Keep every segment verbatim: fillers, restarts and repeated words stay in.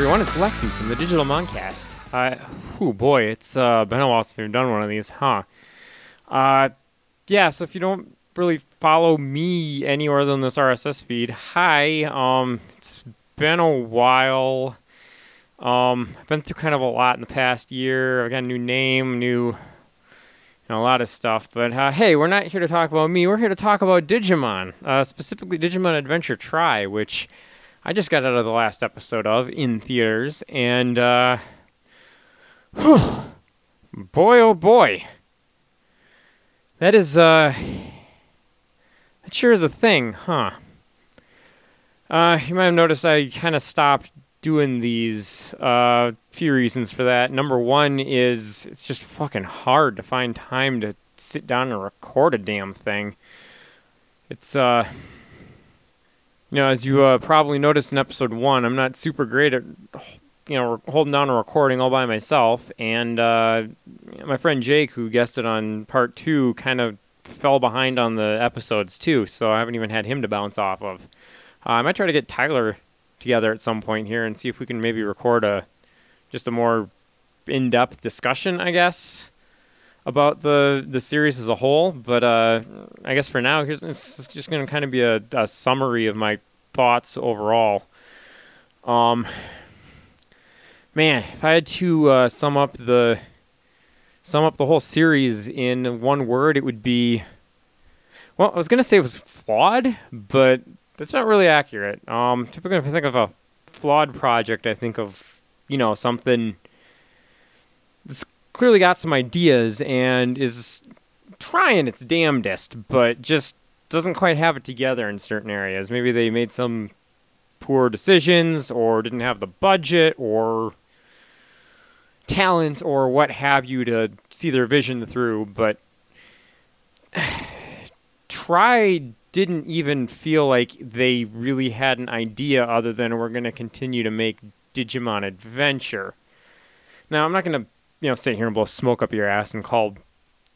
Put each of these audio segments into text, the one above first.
everyone, it's Lexi from the Digital Moncast. Uh, oh boy, it's uh, been a while since we've done one of these, huh? Uh, yeah, so if you don't really follow me anywhere than this R S S feed, hi, um, it's been a while. Um, I've been through kind of a lot in the past year. I've got a new name, new, you know, a lot of stuff. But uh, hey, we're not here to talk about me. We're here to talk about Digimon, uh, specifically Digimon Adventure Tri, which I just got out of the last episode of in theaters, and uh, whew, boy oh boy, that is uh, that sure is a thing, huh? Uh, you might have noticed I kind of stopped doing these. Uh, few reasons for that. Number one is it's just fucking hard to find time to sit down and record a damn thing. It's uh. You know, as you uh, probably noticed in episode one, I'm not super great at, you know, holding down a recording all by myself. And uh, my friend Jake, who guested on part two, kind of fell behind on the episodes too. So I haven't even had him to bounce off of. Uh, I might try to get Tyler together at some point here and see if we can maybe record a just a more in-depth discussion, I guess, about the, the series as a whole, but uh, I guess for now, here's, it's just going to kind of be a, a summary of my thoughts overall. Um, man, if I had to uh, sum up the sum up the whole series in one word, it would be, well, I was going to say it was flawed, but that's not really accurate. Um, typically, if I think of a flawed project, I think of, you know, something that's clearly got some ideas and is trying its damnedest, but just doesn't quite have it together in certain areas. Maybe they made some poor decisions or didn't have the budget or talent or what have you to see their vision through, but Tri didn't even feel like they really had an idea other than we're going to continue to make Digimon Adventure. Now, I'm not going to you know, sit here and blow smoke up your ass and call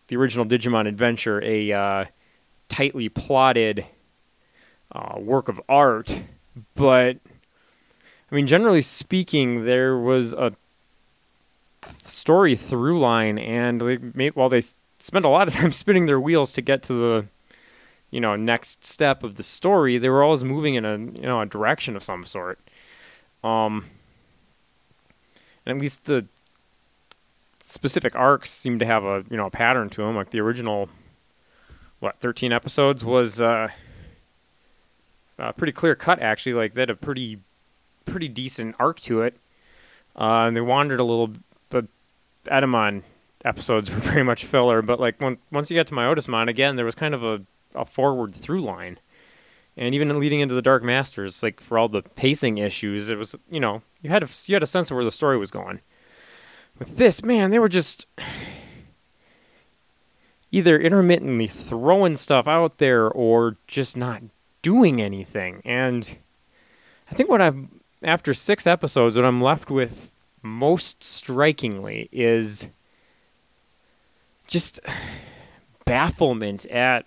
the original Digimon Adventure a uh, tightly plotted uh, work of art. But, I mean, generally speaking, there was a story through line, and they made, while they spent a lot of time spinning their wheels to get to the, you know, next step of the story, they were always moving in a, you know, a direction of some sort. Um, and at least the specific arcs seem to have a you know a pattern to them. Like the original, what thirteen episodes was uh, uh, pretty clear cut actually. Like they had a pretty pretty decent arc to it. Uh, and they wandered a little. The Etemon episodes were very much filler, but like when, once you got to Myotismon again, there was kind of a, a forward through line. And even leading into the Dark Masters, like for all the pacing issues, it was you know you had a, you had a sense of where the story was going. With this, man, they were just either intermittently throwing stuff out there or just not doing anything. And I think what I've, after six episodes, what I'm left with most strikingly is just bafflement at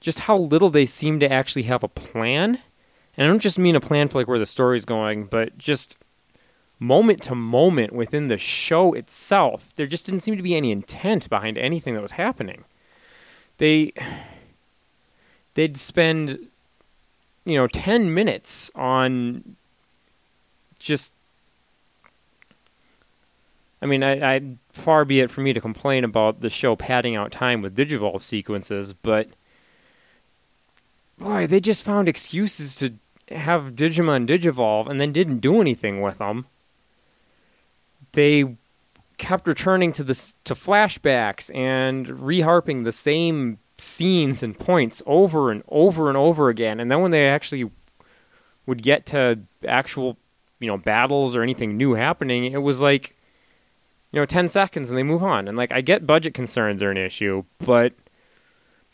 just how little they seem to actually have a plan. And I don't just mean a plan for like where the story's going, but just moment to moment within the show itself, there just didn't seem to be any intent behind anything that was happening. They, they'd spend, you know, ten minutes on just, I mean, I, I far be it for me to complain about the show padding out time with Digivolve sequences, but boy, they just found excuses to have Digimon Digivolve and then didn't do anything with them. They kept returning to this to flashbacks and reharping the same scenes and points over and over and over again. And then when they actually would get to actual, you know, battles or anything new happening, it was like, you know, ten seconds and they move on. And like, I get budget concerns are an issue, but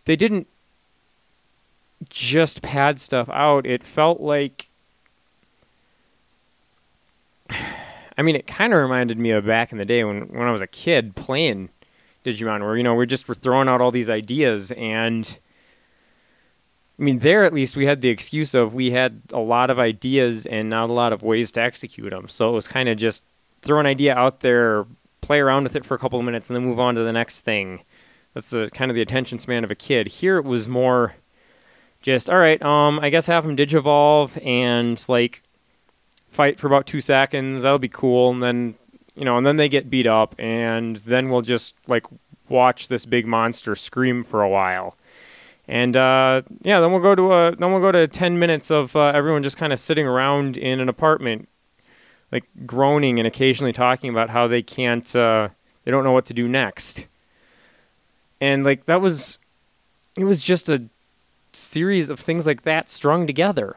they didn't just pad stuff out. It felt like, I mean, it kind of reminded me of back in the day when, when I was a kid playing Digimon, where, you know, we just were throwing out all these ideas and I mean, there at least we had the excuse of we had a lot of ideas and not a lot of ways to execute them. So it was kind of just throw an idea out there, play around with it for a couple of minutes, and then move on to the next thing. That's the kind of the attention span of a kid. Here it was more just, all right, um, I guess have them digivolve and, like, fight for about two seconds. That'll be cool. And then, you know, and then they get beat up, and then we'll just, like, watch this big monster scream for a while. And uh, yeah, then we'll go to a, then we'll go to ten minutes of uh, everyone just kind of sitting around in an apartment, like groaning and occasionally talking about how they can't, uh, they don't know what to do next. And like that was, it was just a series of things like that strung together.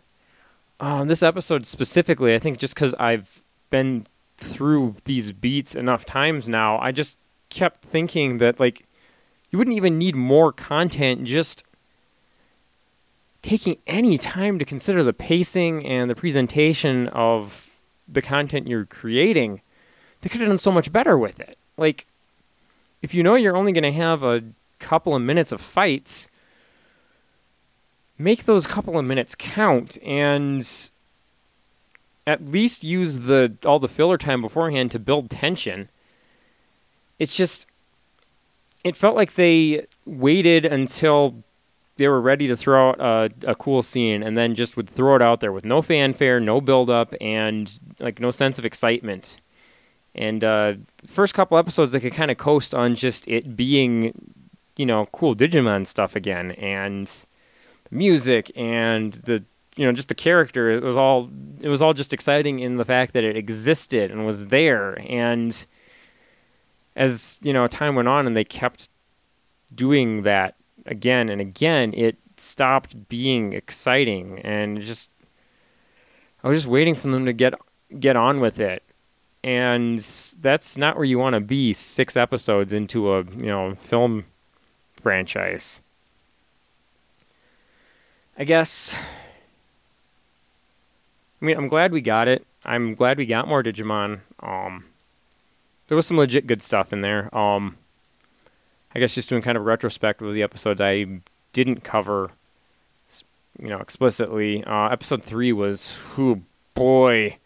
Um, this episode specifically, I think, just because I've been through these beats enough times now, I just kept thinking that like you wouldn't even need more content, just taking any time to consider the pacing and the presentation of the content you're creating. They could have done so much better with it. Like, if you know you're only going to have a couple of minutes of fights, make those couple of minutes count and at least use the all the filler time beforehand to build tension. It's just, it felt like they waited until they were ready to throw out a, a cool scene and then just would throw it out there with no fanfare, no build-up, and like no sense of excitement. And uh, first couple episodes, they could kind of coast on just it being, you know, cool Digimon stuff again, and music, and the, you know, just the character. It was all, it was all just exciting in the fact that it existed and was there. And as, you know, time went on and they kept doing that again and again, it stopped being exciting. And just, I was just waiting for them to get get on with it. And that's not where you want to be six episodes into a, you know, film franchise. I guess, I mean, I'm glad we got it. I'm glad we got more Digimon. Um... There was some legit good stuff in there. Um, I guess just doing kind of retrospective of the episodes I didn't cover, you know, explicitly. Uh, episode three was, oh boy,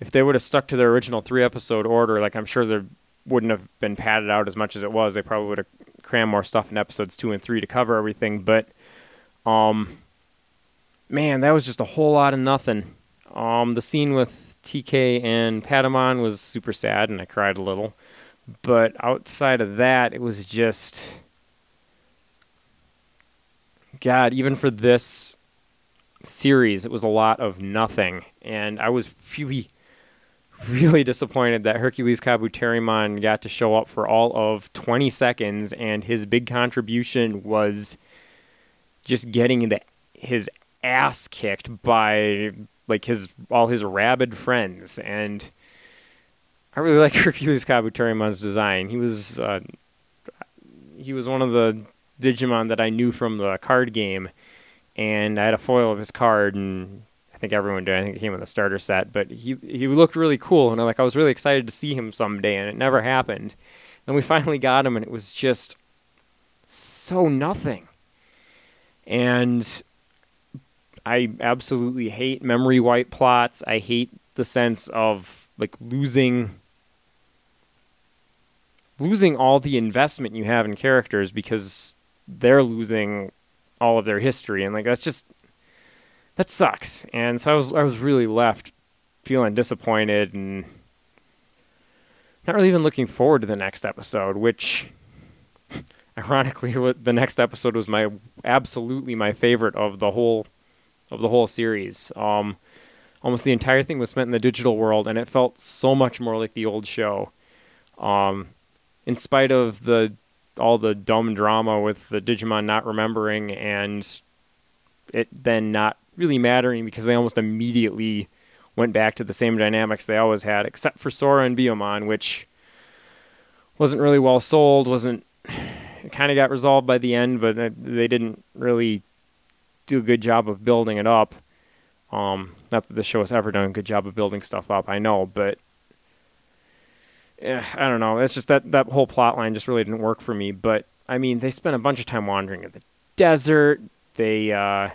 if they would have stuck to their original three episode order, like I'm sure there wouldn't have been padded out as much as it was. They probably would have crammed more stuff in episodes two and three to cover everything. But, um, man, that was just a whole lot of nothing. Um, the scene with T K and Patamon was super sad, and I cried a little. But outside of that, it was just, God, even for this series, it was a lot of nothing. And I was really, really disappointed that Hercules Kabuterimon got to show up for all of twenty seconds, and his big contribution was just getting the, his ass kicked by like his all his rabid friends. And I really like Hercules Kabuturimon's design. He was uh, he was one of the Digimon that I knew from the card game, and I had a foil of his card, and I think everyone did. I think it came with a starter set, but he he looked really cool, and I, like I was really excited to see him someday, and it never happened. Then we finally got him, and it was just so nothing. And I absolutely hate memory wipe plots. I hate the sense of like losing losing all the investment you have in characters because they're losing all of their history, and like that's just that sucks. And so I was I was really left feeling disappointed and not really even looking forward to the next episode, which ironically the next episode was my absolutely my favorite of the whole of the whole series. Um, almost the entire thing was spent in the digital world, and it felt so much more like the old show. Um, in spite of the all the dumb drama with the Digimon not remembering and it then not really mattering because they almost immediately went back to the same dynamics they always had, except for Sora and Biomon, which wasn't really well sold, wasn't, it kind of got resolved by the end, but they didn't really do a good job of building it up. Um, not that the show has ever done a good job of building stuff up, I know, but eh, I don't know. It's just that that whole plot line just really didn't work for me. But I mean, they spent a bunch of time wandering in the desert. they uh,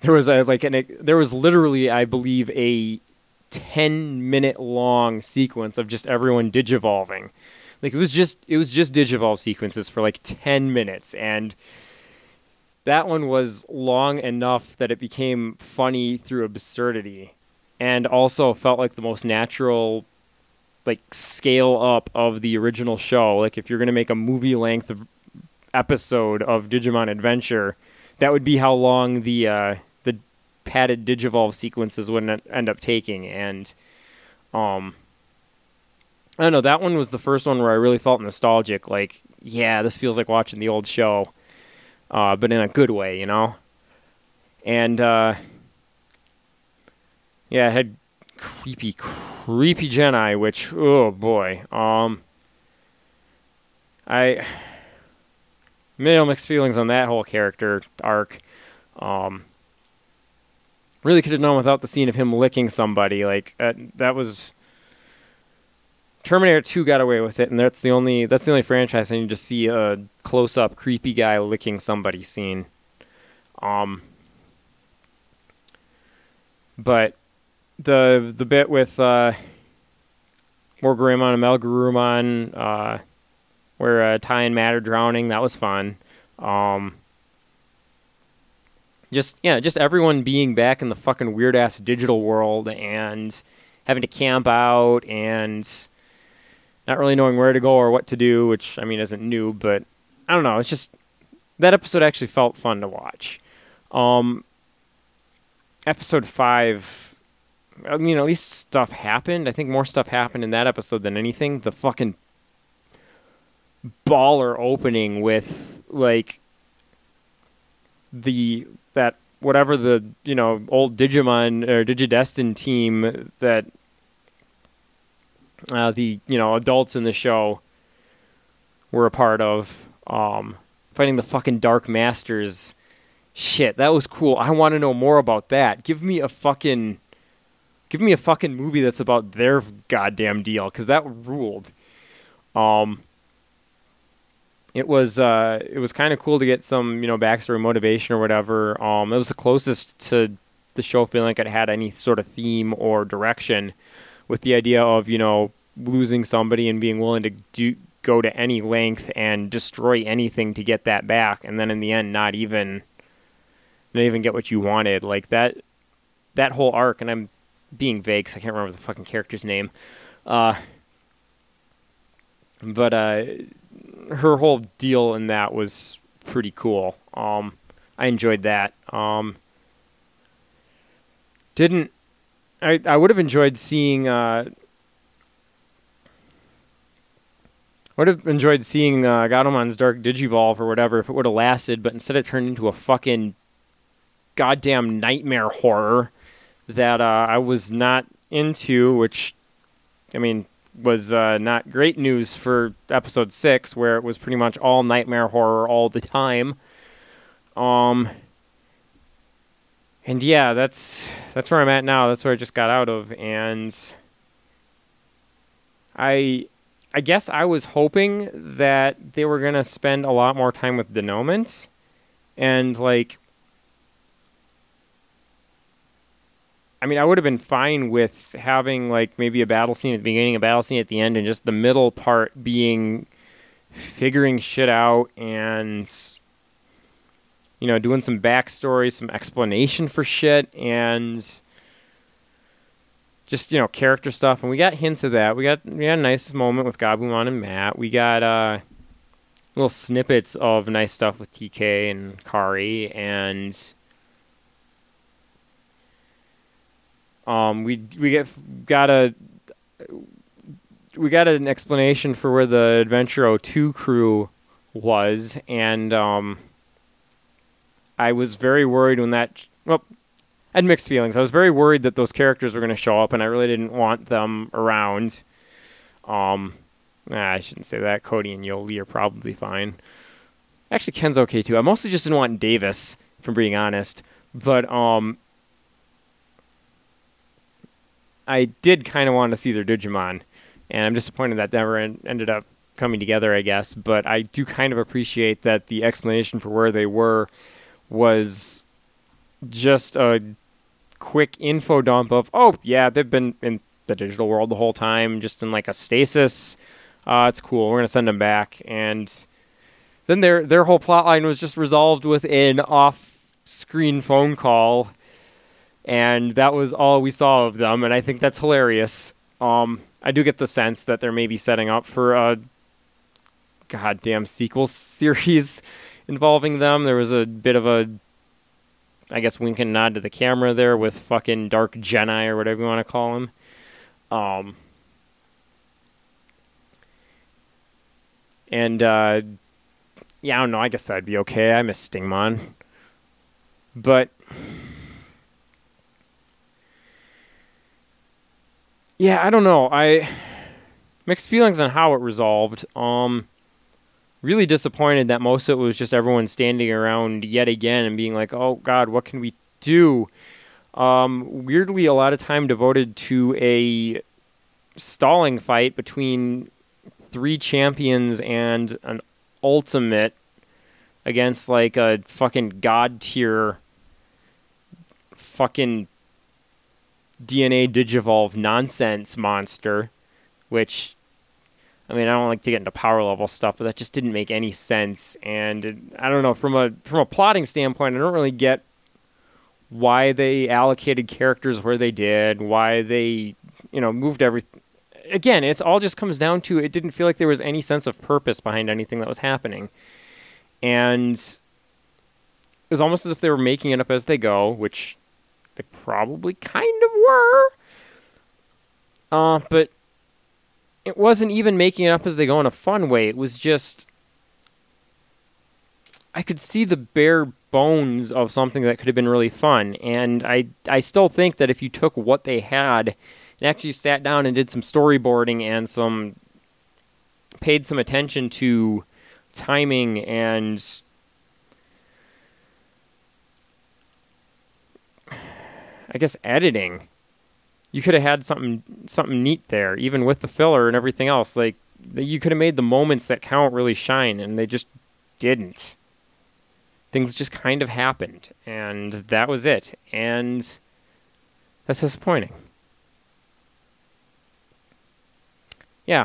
there was a like an there was literally, I believe, a ten minute long sequence of just everyone digivolving. Like it was just it was just digivolve sequences for like ten minutes, and that one was long enough that it became funny through absurdity, and also felt like the most natural, like, scale up of the original show. Like, if you're going to make a movie length of episode of Digimon Adventure, that would be how long the uh, the padded digivolve sequences would end up taking. And um, I don't know, that one was the first one where I really felt nostalgic. Like, yeah, this feels like watching the old show, uh, but in a good way, you know? And, uh, yeah, it had creepy, creepy Gennai, which, oh boy. Um, I... middle mixed feelings on that whole character arc. Um, really could have known without the scene of him licking somebody. Like, uh, that was... Terminator two got away with it, and that's the only that's the only franchise I need to see a close-up creepy guy licking somebody scene. Um, but the the bit with uh, Morgram and Mel Groomon, uh, where uh, Ty and Matt are drowning, that was fun. Um, just yeah, just everyone being back in the fucking weird-ass digital world and having to camp out and not really knowing where to go or what to do, which, I mean, isn't new, but I don't know. It's just, that episode actually felt fun to watch. Um, episode five, I mean, at least stuff happened. I think more stuff happened in that episode than anything. The fucking baller opening with, like, the, that, whatever the, you know, old Digimon or Digidestin team that, Uh, the, you know, adults in the show were a part of, um, fighting the fucking Dark Masters. Shit, that was cool. I want to know more about that. Give me a fucking, give me a fucking movie that's about their goddamn deal, because that ruled. Um, it was, uh, it was kind of cool to get some, you know, backstory, motivation or whatever. Um, it was the closest to the show feeling like it had any sort of theme or direction, with the idea of, you know, losing somebody and being willing to do, go to any length and destroy anything to get that back, and then in the end not even not even get what you wanted. Like, that that whole arc, and I'm being vague because I can't remember the fucking character's name. Uh, but uh, her whole deal in that was pretty cool. Um, I enjoyed that. Um, didn't... I, I would have enjoyed seeing uh, would have enjoyed seeing uh, Gabumon's Dark Digivolve or whatever if it would have lasted, but instead it turned into a fucking goddamn nightmare horror that uh, I was not into, which, I mean, was uh, not great news for episode six, where it was pretty much all nightmare horror all the time. Um... And yeah, that's that's where I'm at now. That's where I just got out of, and I I guess I was hoping that they were gonna spend a lot more time with denouement, and like, I mean, I would have been fine with having like maybe a battle scene at the beginning, a battle scene at the end, and just the middle part being figuring shit out and, you know, doing some backstory, some explanation for shit, and just, you know, character stuff. And we got hints of that. We got we had a nice moment with Gabumon and Matt. We got uh, little snippets of nice stuff with T K and Kari, and um, we we get got a we got an explanation for where the Adventure two crew was, and um. I was very worried when that... Well, I had mixed feelings. I was very worried that those characters were going to show up, and I really didn't want them around. Um, nah, I shouldn't say that. Cody and Yoli are probably fine. Actually, Ken's okay, too. I mostly just didn't want Davis, if I'm being honest. But um, I did kind of want to see their Digimon, and I'm disappointed that never en- ended up coming together, I guess. But I do kind of appreciate that the explanation for where they were was just a quick info dump of, oh, yeah, they've been in the digital world the whole time, just in like a stasis. Uh, it's cool. We're going to send them back. And then their their whole plot line was just resolved with an off-screen phone call. And that was all we saw of them. And I think that's hilarious. Um, I do get the sense that they're maybe setting up for a goddamn sequel series involving them. There was a bit of a, I guess, wink and nod to the camera there with fucking Dark Gennai or whatever you want to call him. Um, and, uh, yeah, I don't know. I guess that'd be okay. I miss Stingmon. But, yeah, I don't know. I mixed feelings on how it resolved. Um, really disappointed that most of it was just everyone standing around yet again and being like, oh, God, what can we do? Um, weirdly, a lot of time devoted to a stalling fight between three champions and an ultimate against, like, a fucking god-tier fucking D N A Digivolve nonsense monster, which, I mean, I don't like to get into power level stuff, but that just didn't make any sense. And it, I don't know, from a from a plotting standpoint, I don't really get why they allocated characters where they did, why they, you know, moved everything. Again, it's all just comes down to, it didn't feel like there was any sense of purpose behind anything that was happening. And it was almost as if they were making it up as they go, which they probably kind of were. Uh, but it wasn't even making it up as they go in a fun way. It was just, I could see the bare bones of something that could have been really fun. And I I still think that if you took what they had and actually sat down and did some storyboarding and some paid some attention to timing and I guess editing, you could have had something something neat there, even with the filler and everything else. Like, you could have made the moments that count really shine, and they just didn't. Things just kind of happened, and that was it. And that's disappointing. Yeah.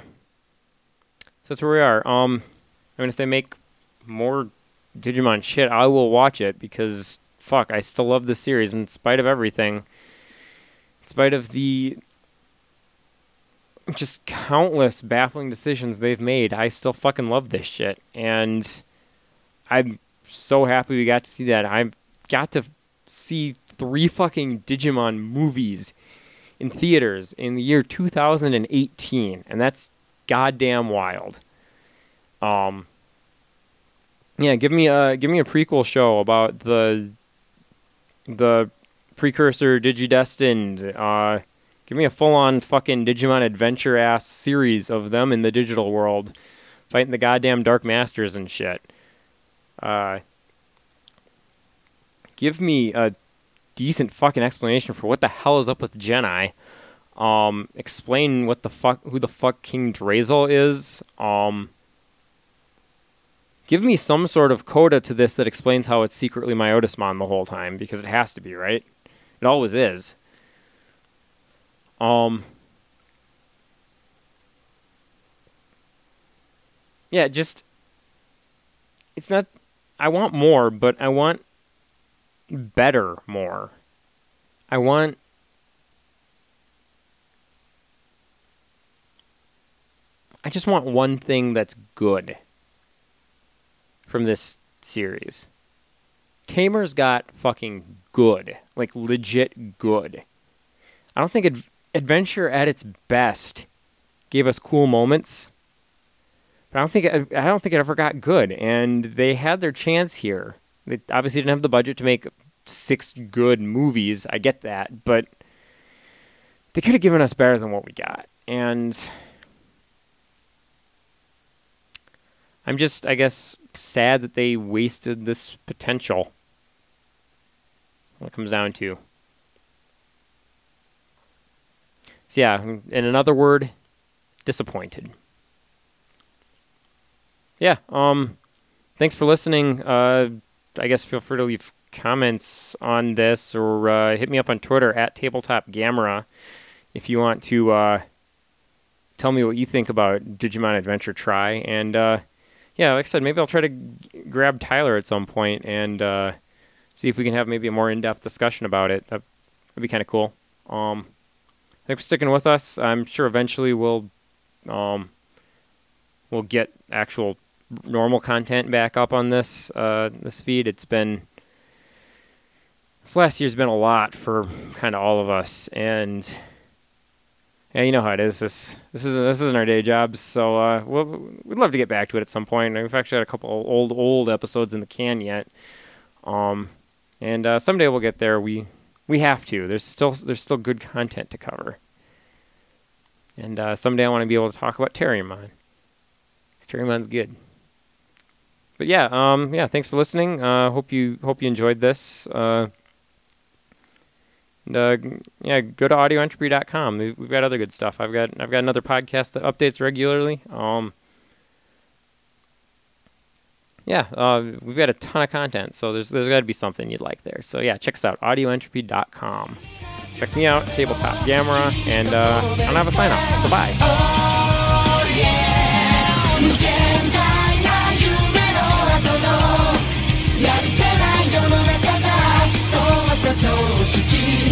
So that's where we are. Um, I mean, if they make more Digimon shit, I will watch it, because, fuck, I still love this series in spite of everything. In spite of the just countless baffling decisions they've made, I still fucking love this shit. And I'm so happy we got to see that. I got to see three fucking Digimon movies in theaters in the year two thousand eighteen, and that's goddamn wild. Um, yeah, give me a give me a prequel show about the the precursor Digidestined. Uh, give me a full-on fucking Digimon Adventure ass series of them in the digital world, fighting the goddamn Dark Masters and shit. Uh, give me a decent fucking explanation for what the hell is up with Gennai. Um, explain what the fuck, who the fuck King Drazel is. Um, give me some sort of coda to this that explains how it's secretly Myotismon the whole time, because it has to be, right? It always is. Um, yeah, just, it's not, I want more, but I want better more. I want I just want one thing that's good from this series. Tamers got fucking good. Like, legit good. I don't think ad- Adventure at its best gave us cool moments, but I don't think it, I don't think it ever got good, and they had their chance here. They obviously didn't have the budget to make six good movies. I get that, but they could have given us better than what we got. And I'm just, I guess, sad that they wasted this potential. What it comes down to. So yeah, in another word, disappointed. yeah, um, thanks for listening. Uh, I guess feel free to leave comments on this, or uh, hit me up on Twitter at TabletopGamera if you want to uh, tell me what you think about Digimon Adventure Tri. And uh, yeah, like I said, maybe I'll try to g- grab Tyler at some point and uh, see if we can have maybe a more in-depth discussion about it. That'd, that'd be kind of cool. Um, thanks for sticking with us. I'm sure eventually we'll um, we'll get actual normal content back up on this uh, this feed. It's been This last year's been a lot for kind of all of us, and yeah, you know how it is. This this isn't this isn't our day jobs, so uh, we'll, we'd love to get back to it at some point. We've actually had a couple old old episodes in the can yet, um, and uh, someday we'll get there. We we have to. There's still there's still good content to cover, and uh, someday I want to be able to talk about Terramon. Terramon's good. But yeah, um, yeah. Thanks for listening. Uh, hope you hope you enjoyed this. Uh, And, uh, yeah, go to audio entropy dot com. We've, we've got other good stuff. I've got I've got another podcast that updates regularly. Um, yeah, uh, we've got a ton of content, so there's there's got to be something you'd like there. So yeah, check us out, audio entropy dot com. Check me out, Tabletop Gamera, and uh, I don't have a sign off. So bye. Oh, yeah. She